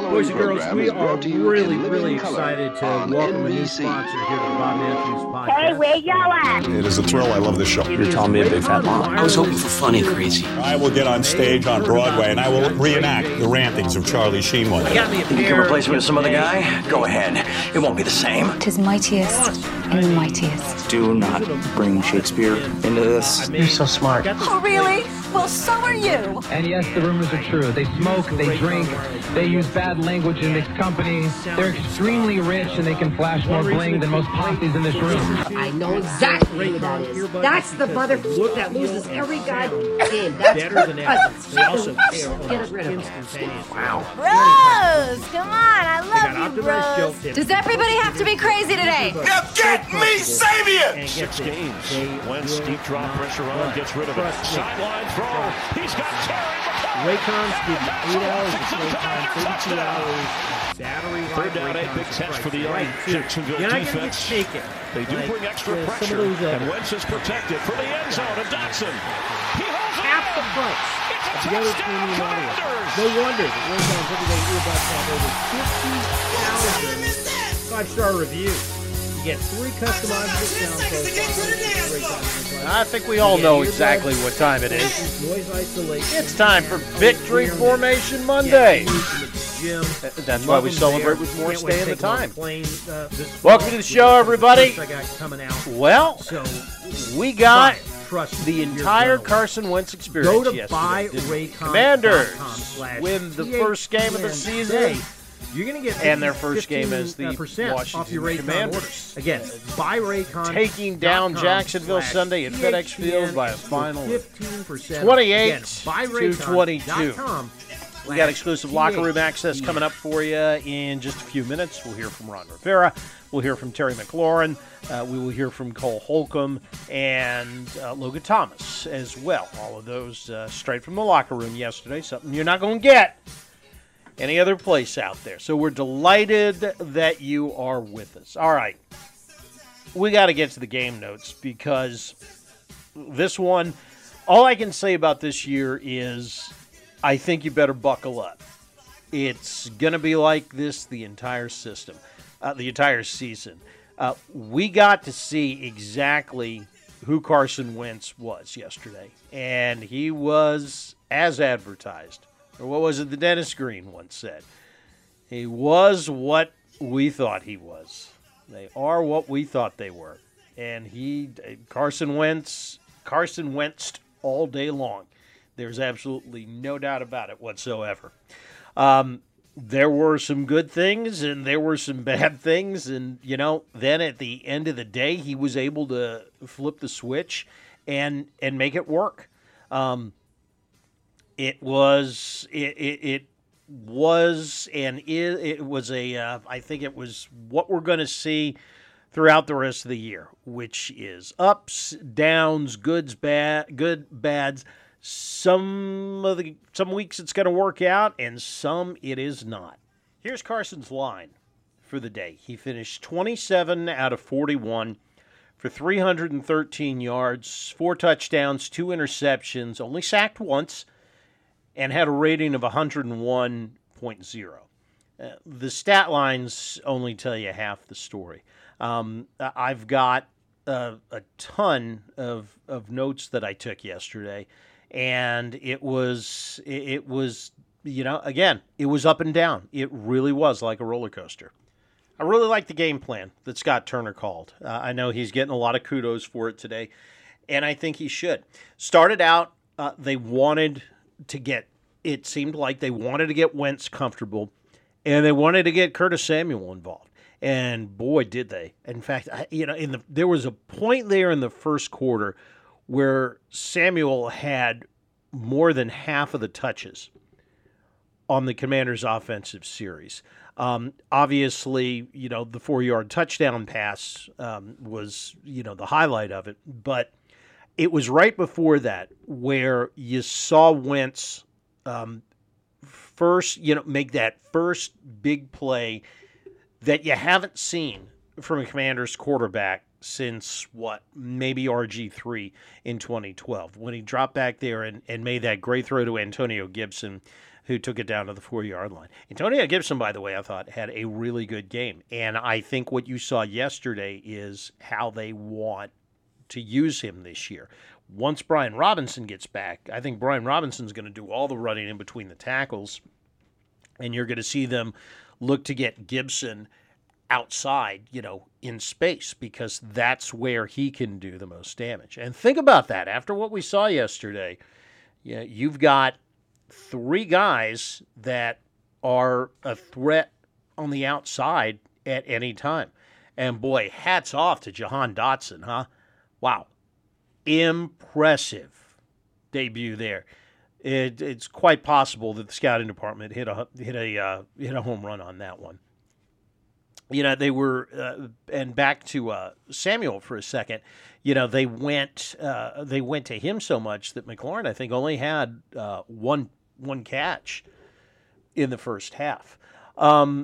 Boys and girls, we are really excited to welcome a new sponsor here to the Bob Matthews Podcast. Hey, where y'all at? It is a thrill. I love this show. You're telling me a big fat lie. I was hoping for funny and crazy. I will get on stage on Broadway and I will reenact the rantings of Charlie Sheenwood. Think you can replace me with some other guy? Go ahead. It won't be the same. 'Tis mightiest and mightiest. Do not bring Shakespeare into this. You're so smart. Oh, really? Well, so are you. And yes, the rumors are true. They smoke, they drink, they use bad language in this company. They're extremely rich and they can flash more bling than most posses in this room. I know exactly who that is. That's the motherfucker that loses every goddamn. That's Kirk Cousins. Get rid of him. Wow. Bros, come on. I love you, bros. Does everybody have to be crazy today? Now get me, Savior! 6 games. Wentz, deep drop pressure on, gets rid of it. Sideline throw. He's got Terry McLaurin. Raycon's given 8 hours of play time, 32 hours. Battery line. Third down, 8 big catch for the Jacksonville defense. They do bring extra pressure, and Wentz is protected for the end zone, and Dotson. He holds on. Half the bunch. It's a touchdown, Commanders. No wonder that Raycon's everyday earbuds have over 50,000 five-star reviews. Get 3 customized discounts. I think we all know exactly what time it is. It's time for Victory Formation Monday. That's why we celebrate with more stay in the time. Welcome to the show, everybody. Well, we got the entire Carson Wentz experience yesterday. Commanders win the first game of the season. You're going to get and their first game is the Washington Commanders. Again, buy Raycon. Taking down Jacksonville Sunday at FedEx Field by a final 28-22. We got exclusive locker room access coming up for you in just a few minutes. We'll hear from Ron Rivera. We'll hear from Terry McLaurin. We will hear from Cole Holcomb and Logan Thomas as well. All of those straight from the locker room yesterday. Something you're not going to get any other place out there. So we're delighted that you are with us. All right. We got to get to the game notes because this one, all I can say about this year is I think you better buckle up. It's going to be like this the entire system, the entire season. We got to see exactly who Carson Wentz was yesterday, and he was as advertised. Or what was it the Dennis Green once said? He was what we thought he was. They are what we thought they were. And he, Carson Wentz all day long. There's absolutely no doubt about it whatsoever. There were some good things and there were some bad things. And, you know, then at the end of the day, he was able to flip the switch and make it work. It was what we're going to see throughout the rest of the year, which is ups, downs, good, bads. Some weeks it's going to work out, and some it is not. Here's Carson's line for the day. He finished 27 out of 41. For 313 yards, 4 touchdowns, 2 interceptions, only sacked once, and had a rating of 101.0. The stat lines only tell you half the story. I've got a ton of notes that I took yesterday, and it was, you know, again, it was up and down. It really was like a roller coaster. I really like the game plan that Scott Turner called. I know he's getting a lot of kudos for it today, and I think he should. Started out, they wanted to get, it seemed like they wanted to get Wentz comfortable, and they wanted to get Curtis Samuel involved. And boy, did they. In fact, there was a point there in the first quarter where Samuel had more than half of the touches on the Commanders' offensive series. Obviously, you know, the 4-yard touchdown pass was, you know, the highlight of it. But it was right before that where you saw Wentz first, you know, make that first big play that you haven't seen from a Commanders quarterback since, maybe RG3 in 2012 when he dropped back there and made that great throw to Antonio Gibson, who took it down to the 4-yard line. Antonio Gibson, by the way, I thought had a really good game. And I think what you saw yesterday is how they want to use him this year. Once Brian Robinson gets back, I think Brian Robinson's going to do all the running in between the tackles, and you're going to see them look to get Gibson outside, you know, in space, because that's where he can do the most damage. And think about that. After what we saw yesterday, you know, you've got three guys that are a threat on the outside at any time. And, boy, hats off to Jahan Dotson, huh? Wow. Impressive debut there. It's quite possible that the scouting department hit a home run on that one. You know, they were, and back to Samuel for a second, you know, they went to him so much that McLaurin, I think, only had one catch in the first half. All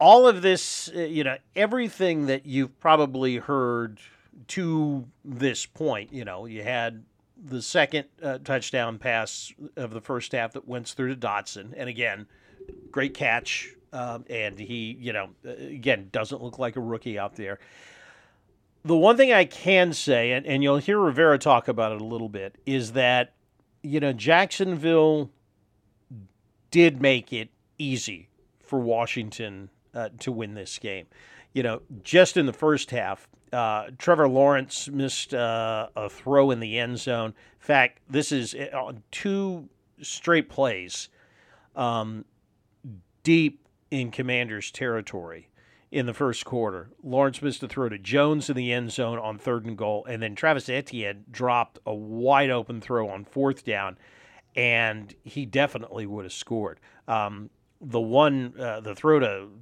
of this, you know, everything that you've probably heard to this point, you know, you had the second touchdown pass of the first half that went through to Dotson. And again, great catch. And he, you know, again, doesn't look like a rookie out there. The one thing I can say, and you'll hear Rivera talk about it a little bit, is that, you know, Jacksonville did make it easy for Washington to win this game. You know, just in the first half, Trevor Lawrence missed a throw in the end zone. In fact, this is on two straight plays deep in Commanders territory in the first quarter. Lawrence missed a throw to Jones in the end zone on 3rd and goal, and then Travis Etienne dropped a wide-open throw on 4th down, and he definitely would have scored. The throw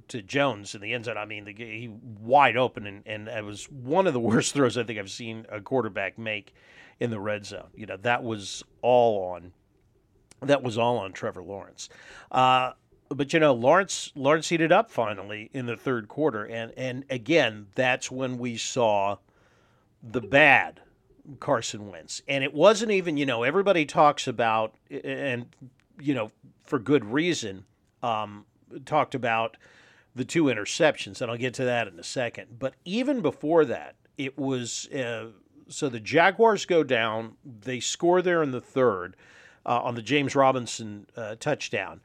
to Jones in the end zone, I mean, he wide open, and it was one of the worst throws I think I've seen a quarterback make in the red zone. You know, that was all on Trevor Lawrence. But, you know, Lawrence heated up finally in the 3rd quarter, and again, that's when we saw the bad Carson Wentz. And it wasn't even, you know, everybody talks about, and, you know, for good reason, talked about the 2 interceptions, and I'll get to that in a second. But even before that, it was so the Jaguars go down. They score there in the 3rd on the James Robinson touchdown.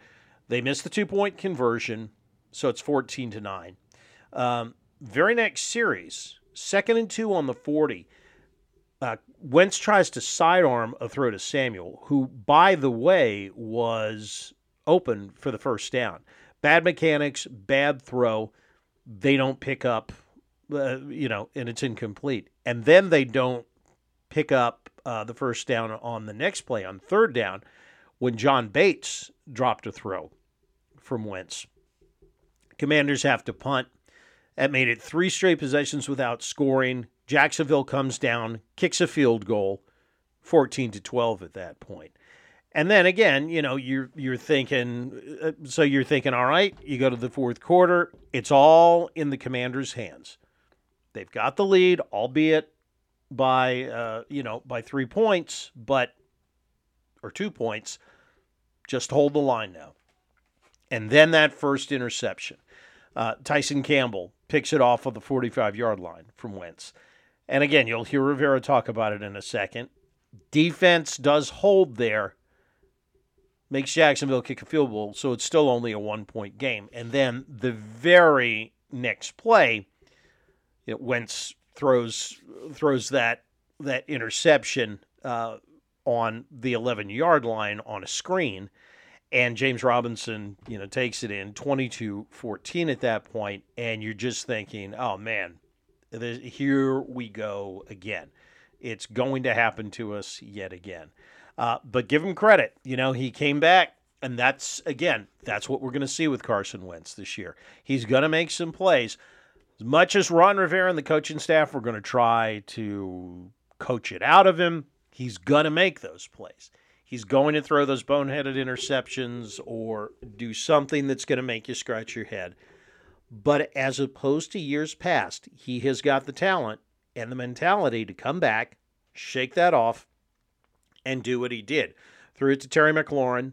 They miss the 2-point conversion, so it's 14-9. Very next series, 2nd and 2 on the 40. Wentz tries to sidearm a throw to Samuel, who, by the way, was open for the 1st down. Bad mechanics, bad throw. They don't pick up, you know, and it's incomplete. And then they don't pick up the 1st down on the next play on 3rd down when John Bates dropped a throw from Wentz. Commanders have to punt. That made it 3 straight possessions without scoring. Jacksonville comes down, kicks a field goal, 14-12 at that point. And then again, you know, you're thinking, all right, you go to the 4th quarter. It's all in the Commanders' hands. They've got the lead, albeit by 3 points, or 2 points. Just hold the line now. And then that first interception, Tyson Campbell picks it off of the 45-yard line from Wentz. And again, you'll hear Rivera talk about it in a second. Defense does hold there, makes Jacksonville kick a field goal, so it's still only a 1-point game. And then the very next play, Wentz throws that interception on the 11-yard line on a screen, and James Robinson, you know, takes it in 22-14 at that point, and you're just thinking, oh, man, here we go again. It's going to happen to us yet again. But give him credit. You know, he came back, and that's what we're going to see with Carson Wentz this year. He's going to make some plays. As much as Ron Rivera and the coaching staff were going to try to coach it out of him, he's going to make those plays. He's going to throw those boneheaded interceptions or do something that's going to make you scratch your head. But as opposed to years past, he has got the talent and the mentality to come back, shake that off, and do what he did. Threw it to Terry McLaurin,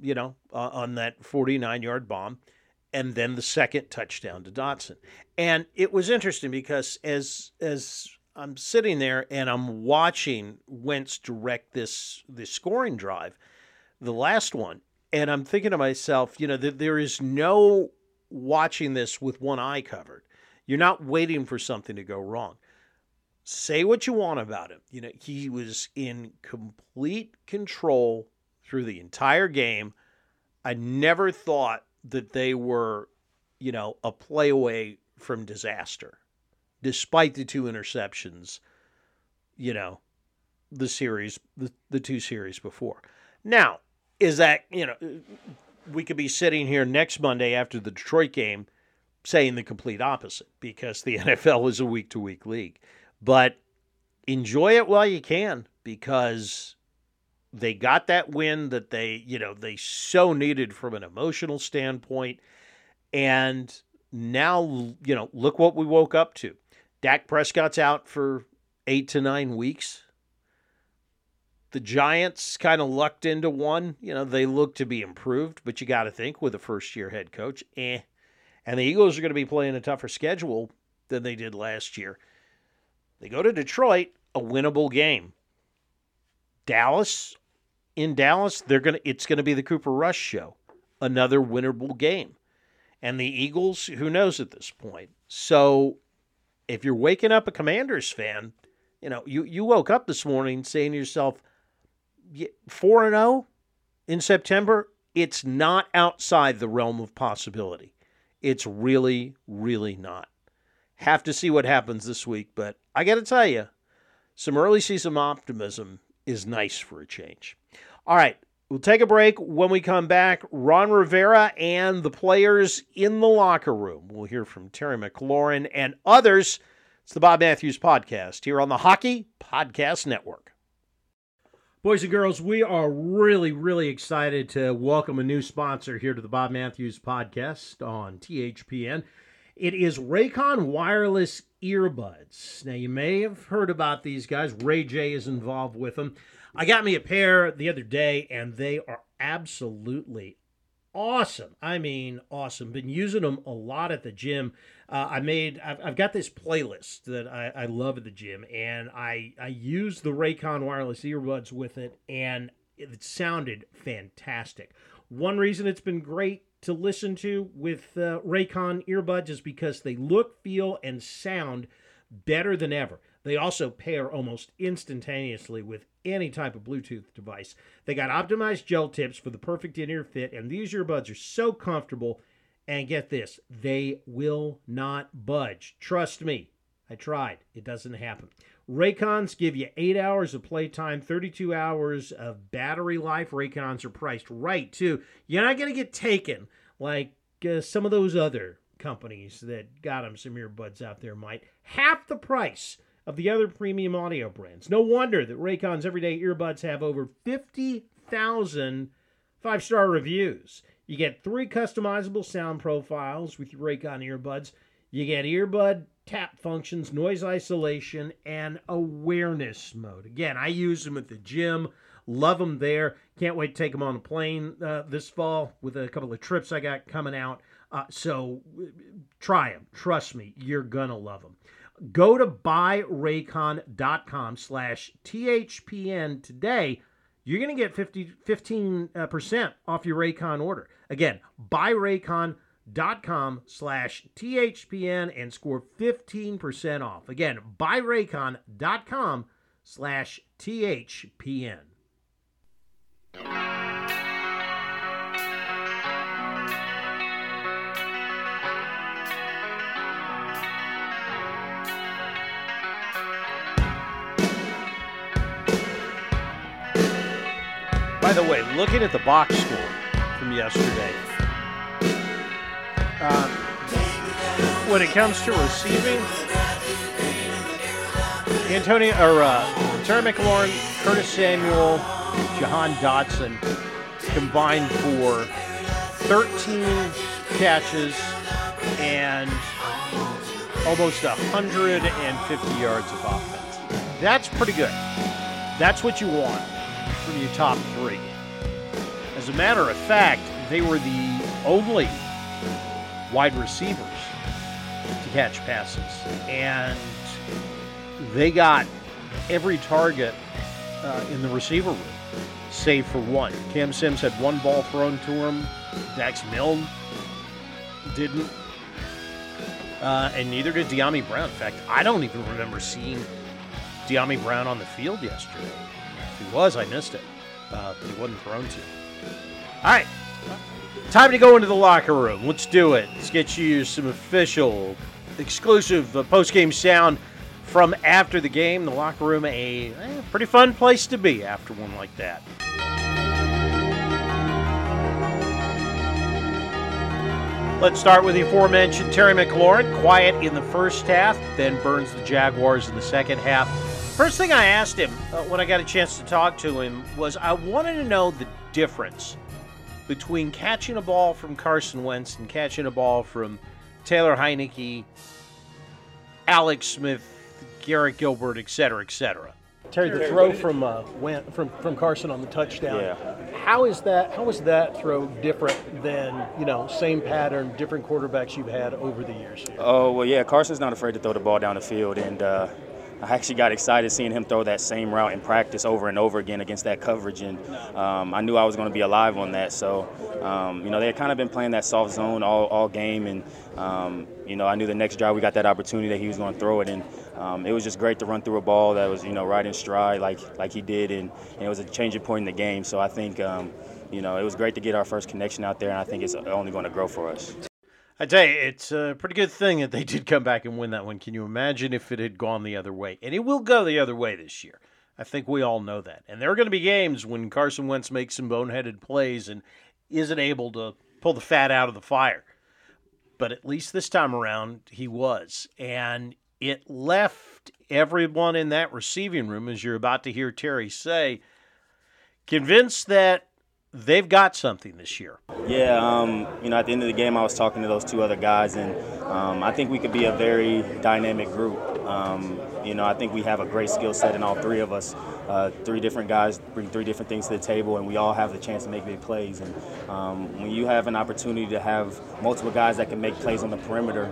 you know, on that 49-yard bomb, and then the second touchdown to Dotson. And it was interesting because as I'm sitting there and I'm watching Wentz direct this scoring drive, the last one, and I'm thinking to myself, you know, there is no watching this with one eye covered. You're not waiting for something to go wrong. Say what you want about him. You know, he was in complete control through the entire game. I never thought that they were, you know, a play away from disaster. Despite the two interceptions, you know, the two series before. Now, is that, you know, we could be sitting here next Monday after the Detroit game saying the complete opposite, because the NFL is a week-to-week league. But enjoy it while you can, because they got that win that they, you know, they so needed from an emotional standpoint. And now, you know, look what we woke up to. Dak Prescott's out for 8 to 9 weeks. The Giants kind of lucked into one. You know, they look to be improved, but you got to think with a first-year head coach, And the Eagles are going to be playing a tougher schedule than they did last year. They go to Detroit, a winnable game. In Dallas, it's going to be the Cooper Rush show, another winnable game. And the Eagles, who knows at this point? So if you're waking up a Commanders fan, you know, you woke up this morning saying to yourself, 4-0 in September, it's not outside the realm of possibility. It's really, really not. Have to see what happens this week, but I got to tell you, some early season optimism is nice for a change. All right, we'll take a break. When we come back, Ron Rivera and the players in the locker room. We'll hear from Terry McLaurin and others. It's the Bob Matthews Podcast here on the Hockey Podcast Network. Boys and girls, we are really, really excited to welcome a new sponsor here to the Bob Matthews Podcast on THPN. It is Raycon Wireless Earbuds. Now, you may have heard about these guys. Ray J is involved with them. I got me a pair the other day, and they are absolutely awesome. I mean, awesome. Been using them a lot at the gym. I've got this playlist that I love at the gym, and I used the Raycon wireless earbuds with it, and it sounded fantastic. One reason it's been great to listen to with Raycon earbuds is because they look, feel, and sound better than ever. They also pair almost instantaneously with any type of Bluetooth device. They got optimized gel tips for the perfect in-ear fit, and these earbuds are so comfortable. And get this, they will not budge. Trust me, I tried. It doesn't happen. Raycons give you 8 hours of playtime, 32 hours of battery life. Raycons are priced right, too. You're not going to get taken like some of those other companies that got them, some earbuds out there might. Half the price of the other premium audio brands. No wonder that Raycon's everyday earbuds have over 50,000 5-star reviews. You get 3 customizable sound profiles with your Raycon earbuds. You get earbud tap functions, noise isolation, and awareness mode. Again, I use them at the gym. Love them there. Can't wait to take them on a plane this fall with a couple of trips I got coming out. So try them. Trust me, you're going to love them. Go to buyraycon.com/THPN today. You're going to get 15% off your Raycon order. Again, buyraycon.com/THPN and score 15% off. Again, buyraycon.com/THPN. By the way, looking at the box score from yesterday, when it comes to receiving, Terry McLaurin, Curtis Samuel, Jahan Dotson combined for 13 catches and almost 150 yards of offense. That's pretty good. That's what you want from your top three as As a matter of fact, they were the only wide receivers to catch passes. And they got every target in the receiver room, save for one. Cam Sims had one ball thrown to him. Dax Milne didn't. And neither did De'Ami Brown. In fact, I don't even remember seeing De'Ami Brown on the field yesterday. If he was, I missed it. He wasn't thrown to. All right. Time to go into the locker room. Let's do it. Let's get you some official, exclusive post-game sound from after the game. The locker room, a pretty fun place to be after one like that. Let's start with the aforementioned Terry McLaurin. Quiet in the first half, then burns the Jaguars in the second half. First thing I asked him when I got a chance to talk to him was I wanted to know the difference between catching a ball from Carson Wentz and catching a ball from Taylor Heineke, Alex Smith, Garrett Gilbert, etc. Terry, the throw from Carson on the touchdown. Yeah. How is that throw different than, same pattern, different quarterbacks you've had over the years here? Oh, well, yeah, Carson's not afraid to throw the ball down the field, and I actually got excited seeing him throw that same route in practice over and over again against that coverage, and I knew I was going to be alive on that. So, they had kind of been playing that soft zone all game, and, I knew the next drive we got that opportunity that he was going to throw it, and it was just great to run through a ball that was, right in stride like he did, and it was a changing point in the game. So I think, it was great to get our first connection out there, and I think it's only going to grow for us. I tell you, it's a pretty good thing that they did come back and win that one. Can you imagine if it had gone the other way? And it will go the other way this year. I think we all know that. And there are going to be games when Carson Wentz makes some boneheaded plays and isn't able to pull the fat out of the fire. But at least this time around, he was. And it left everyone in that receiving room, as you're about to hear Terry say, convinced that they've got something this year. Yeah, at the end of the game, I was talking to those two other guys, and I think we could be a very dynamic group. I think we have a great skill set in all three of us. Three different guys bring three different things to the table, and we all have the chance to make big plays. And when you have an opportunity to have multiple guys that can make plays on the perimeter,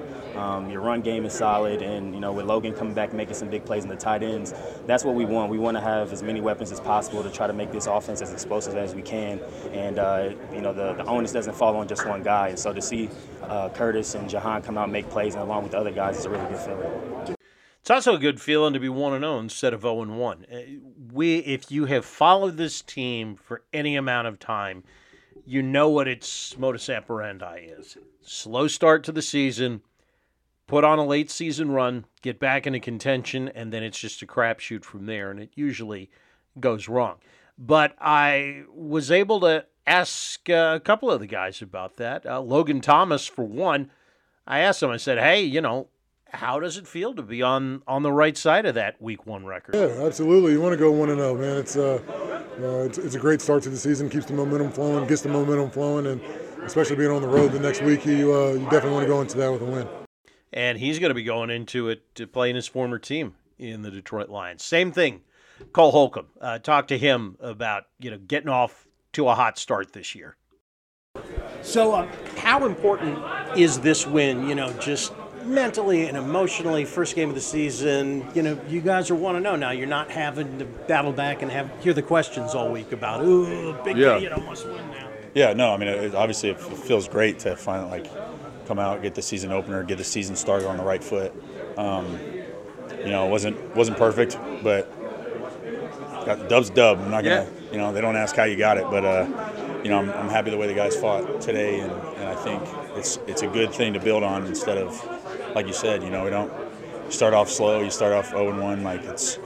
your run game is solid, and, with Logan coming back and making some big plays in the tight ends, that's what we want. We want to have as many weapons as possible to try to make this offense as explosive as we can. And, the onus doesn't fall on just one guy. And so to see Curtis and Jahan come out and make plays, and along with the other guys, is a really good feeling. It's also a good feeling to be 1-0 instead of 0-1. If you have followed this team for any amount of time, you know what its modus operandi is. Slow start to the season, put on a late season run, get back into contention, and then it's just a crapshoot from there, and it usually goes wrong. But I was able to ask a couple of the guys about that. Logan Thomas, for one, I asked him, I said, hey, how does it feel to be on the right side of that Week 1 record? Yeah, absolutely. You want to go 1-0, man. It's a great start to the season. Keeps the momentum flowing, gets the momentum flowing, and especially being on the road the next week, you definitely want to go into that with a win. And he's going to be going into it to play in his former team in the Detroit Lions. Same thing, Cole Holcomb. Talk to him about getting off to a hot start this year. So how important is this win? Just mentally and emotionally, first game of the season, you guys are 1-0 now. You're not having to battle back and hear the questions all week about, big yeah. Day, must win now. Yeah, no, obviously it feels great to finally come out, get the season opener, get the season started on the right foot. It wasn't perfect, but got the dub's dub. I'm not gonna, they don't ask how you got it, but I'm happy the way the guys fought today, and I think it's a good thing to build on instead of. Like you said, we don't start off slow. You start off 0-1, it's,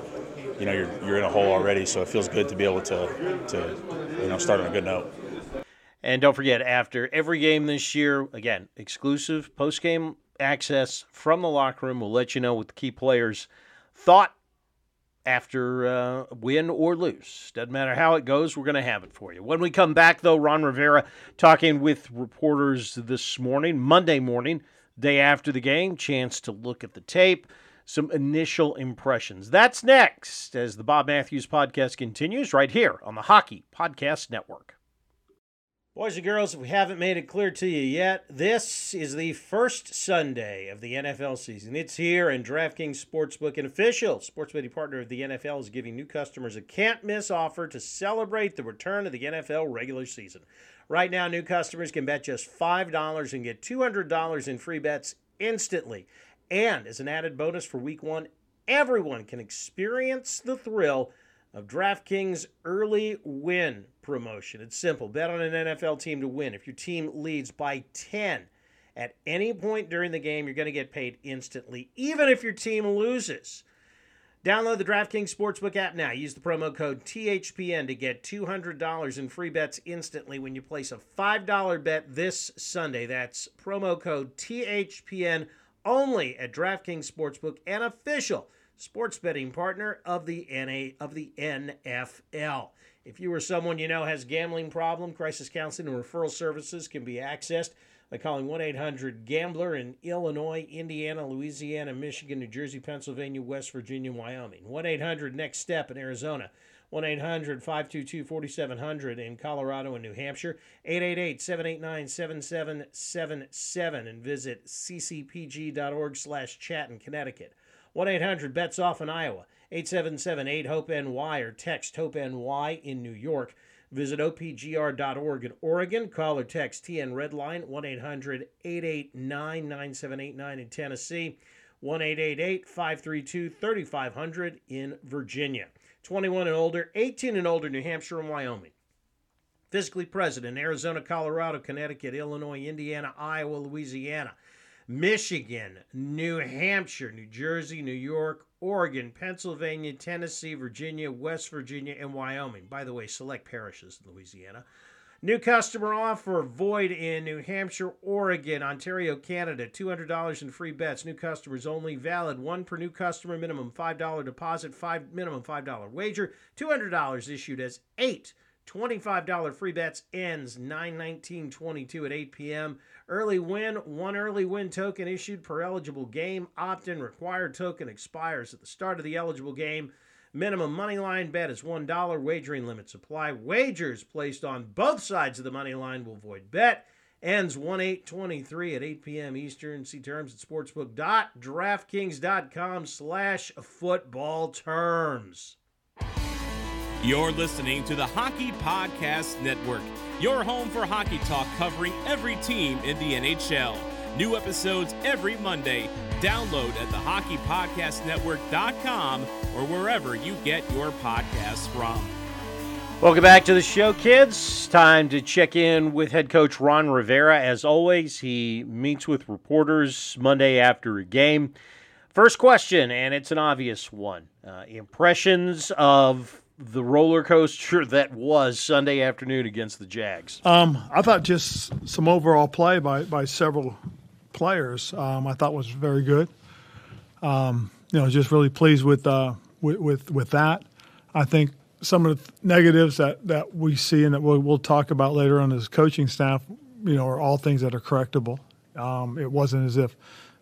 you're in a hole already. So it feels good to be able to start on a good note. And don't forget, after every game this year, again, exclusive post-game access from the locker room. We'll let you know what the key players thought after win or lose. Doesn't matter how it goes, we're going to have it for you. When we come back, though, Ron Rivera talking with reporters this morning, Monday morning, day after the game, chance to look at the tape, some initial impressions. That's next as the Bob Matthews Podcast continues right here on the Hockey Podcast Network. Boys and girls, if we haven't made it clear to you yet, this is the first Sunday of the NFL season. It's here, and DraftKings Sportsbook, an official sports betting partner of the NFL, is giving new customers a can't-miss offer to celebrate the return of the NFL regular season. Right now, new customers can bet just $5 and get $200 in free bets instantly. And as an added bonus for Week 1, everyone can experience the thrill of DraftKings early win promotion. It's simple. Bet on an NFL team to win. If your team leads by 10 at any point during the game, you're going to get paid instantly, even if your team loses. Download the DraftKings Sportsbook app now. Use the promo code THPN to get $200 in free bets instantly when you place a $5 bet this Sunday. That's promo code THPN only at DraftKings Sportsbook, an official sports betting partner of the NFL. If you or someone you know has a gambling problem, crisis counseling and referral services can be accessed by calling 1-800-GAMBLER in Illinois, Indiana, Louisiana, Michigan, New Jersey, Pennsylvania, West Virginia, Wyoming. 1-800-NEXT-STEP in Arizona. 1-800-522-4700 in Colorado and New Hampshire. 888-789-7777 and visit ccpg.org/chat in Connecticut. 1-800-BETS-OFF in Iowa, 877-8-HOPE-NY, or text HOPE-NY in New York. Visit opgr.org in Oregon. Call or text TN Redline, 1-800-889-9789 in Tennessee, 1-888-532-3500 in Virginia. 21 and older, 18 and older, New Hampshire and Wyoming. Physically present in Arizona, Colorado, Connecticut, Illinois, Indiana, Iowa, Louisiana, Michigan, New Hampshire, New Jersey, New York, Oregon, Pennsylvania, Tennessee, Virginia, West Virginia, and Wyoming. By the way, select parishes in Louisiana. New customer offer void in New Hampshire, Oregon, Ontario, Canada. $200 in free bets. New customers only. Valid one per new customer. Minimum $5 deposit. Minimum $5 wager. $200 issued as eight $25 free bets. Ends 9/19/22 at 8 p.m. Early win, one early win token issued per eligible game. Opt-in required. Token expires at the start of the eligible game. Minimum money line bet is $1. Wagering limits apply. Wagers placed on both sides of the money line will void bet. Ends 1/8/23 at 8 p.m. Eastern. See terms at sportsbook.draftkings.com/footballterms. You're listening to the Hockey Podcast Network, your home for hockey talk covering every team in the NHL. New episodes every Monday. Download at thehockeypodcastnetwork.com or wherever you get your podcasts from. Welcome back to the show, kids. Time to check in with head coach Ron Rivera. As always, he meets with reporters Monday after a game. First question, and it's an obvious one. Impressions of the roller coaster that was Sunday afternoon against the Jags? I thought just some overall play by several players I thought was very good. Just really pleased with that. I think some of the negatives that we see and that we'll talk about later on as coaching staff, are all things that are correctable. It wasn't as if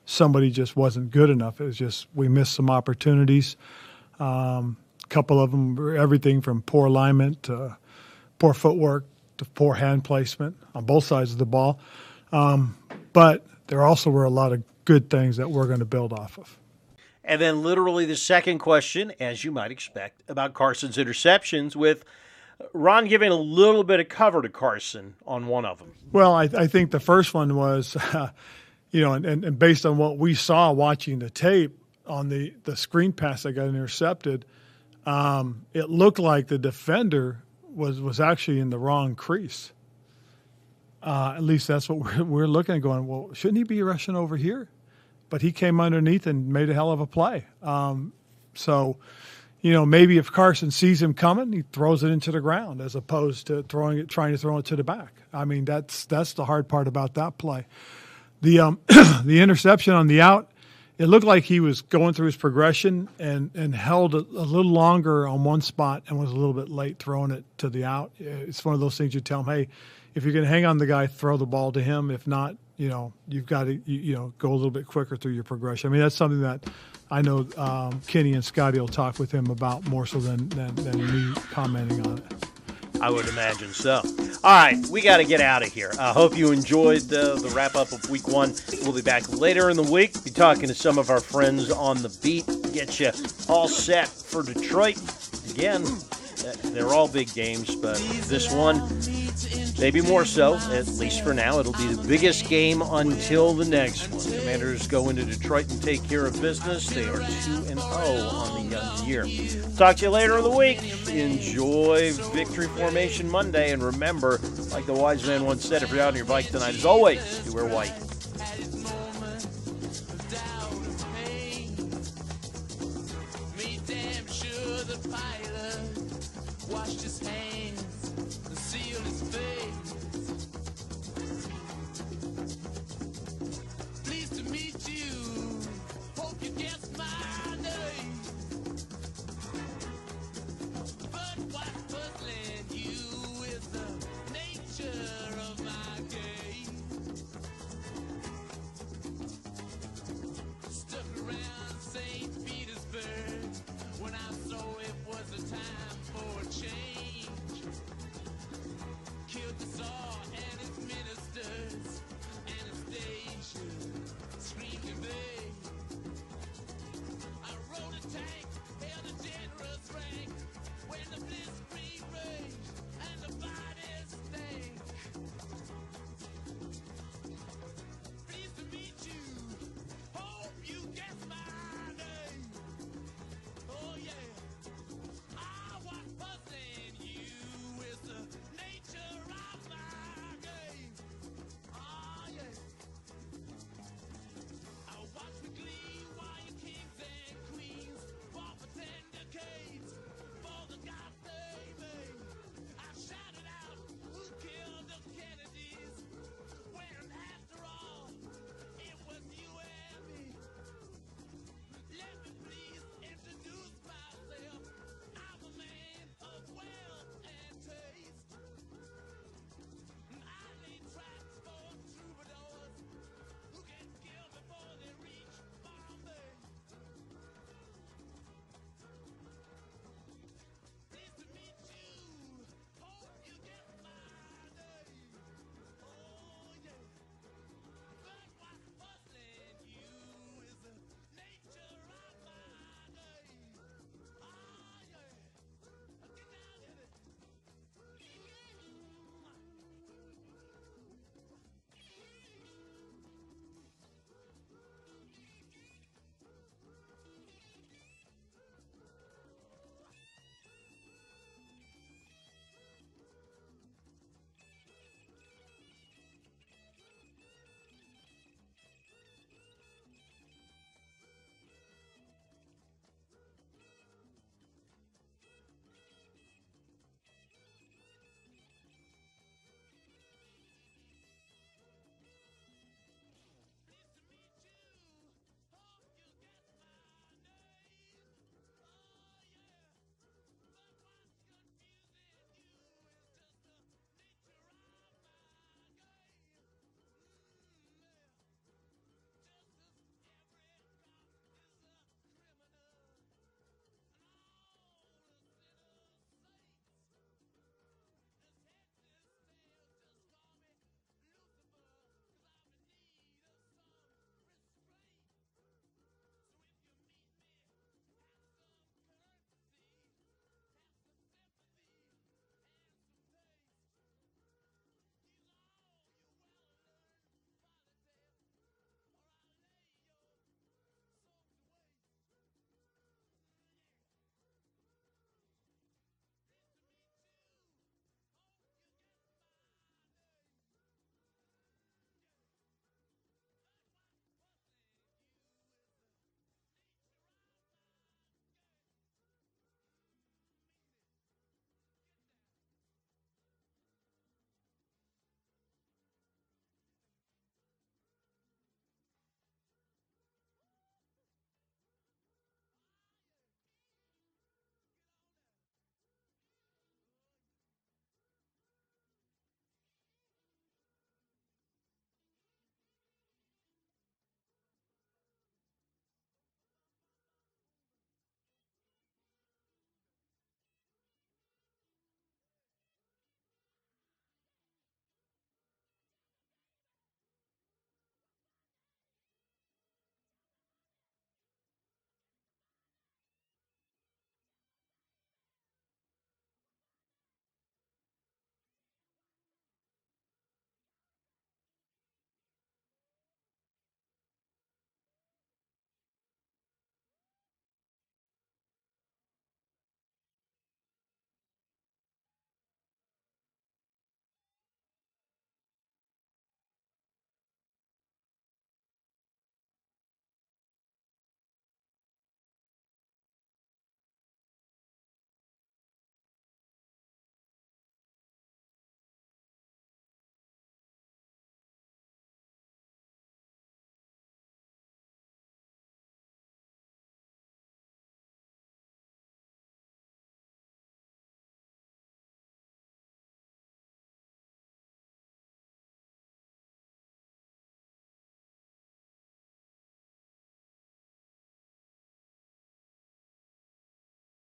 somebody just wasn't good enough. It was just we missed some opportunities. Couple of them were everything from poor alignment to poor footwork to poor hand placement on both sides of the ball. But there also were a lot of good things that we're going to build off of. And then literally the second question, as you might expect, about Carson's interceptions, with Ron giving a little bit of cover to Carson on one of them. Well, I think the first one was, and based on what we saw watching the tape on the screen pass that got intercepted, it looked like the defender was actually in the wrong crease. At least that's what we're looking at going, well, shouldn't he be rushing over here? But he came underneath and made a hell of a play. Maybe if Carson sees him coming, he throws it into the ground as opposed to trying to throw it to the back. I mean, that's the hard part about that play. The interception on the out, it looked like he was going through his progression and held a little longer on one spot and was a little bit late throwing it to the out. It's one of those things you tell him, hey, if you're going to hang on the guy, throw the ball to him. If not, you've got to go a little bit quicker through your progression. I mean, that's something that I know Kenny and Scotty will talk with him about more so than me commenting on it. I would imagine so. All right, we got to get out of here. I hope you enjoyed the wrap-up of Week 1. We'll be back later in the week. We'll be talking to some of our friends on the beat. Get you all set for Detroit. Again, they're all big games, but this one, maybe more so, at least for now. It'll be the biggest game until the next one. Commanders go into Detroit and take care of business. They are 2-0 on the young year. Talk to you later in the week. Enjoy Victory Formation Monday. And remember, like the wise man once said, if you're out on your bike tonight, as always, you wear white. Watch this hand.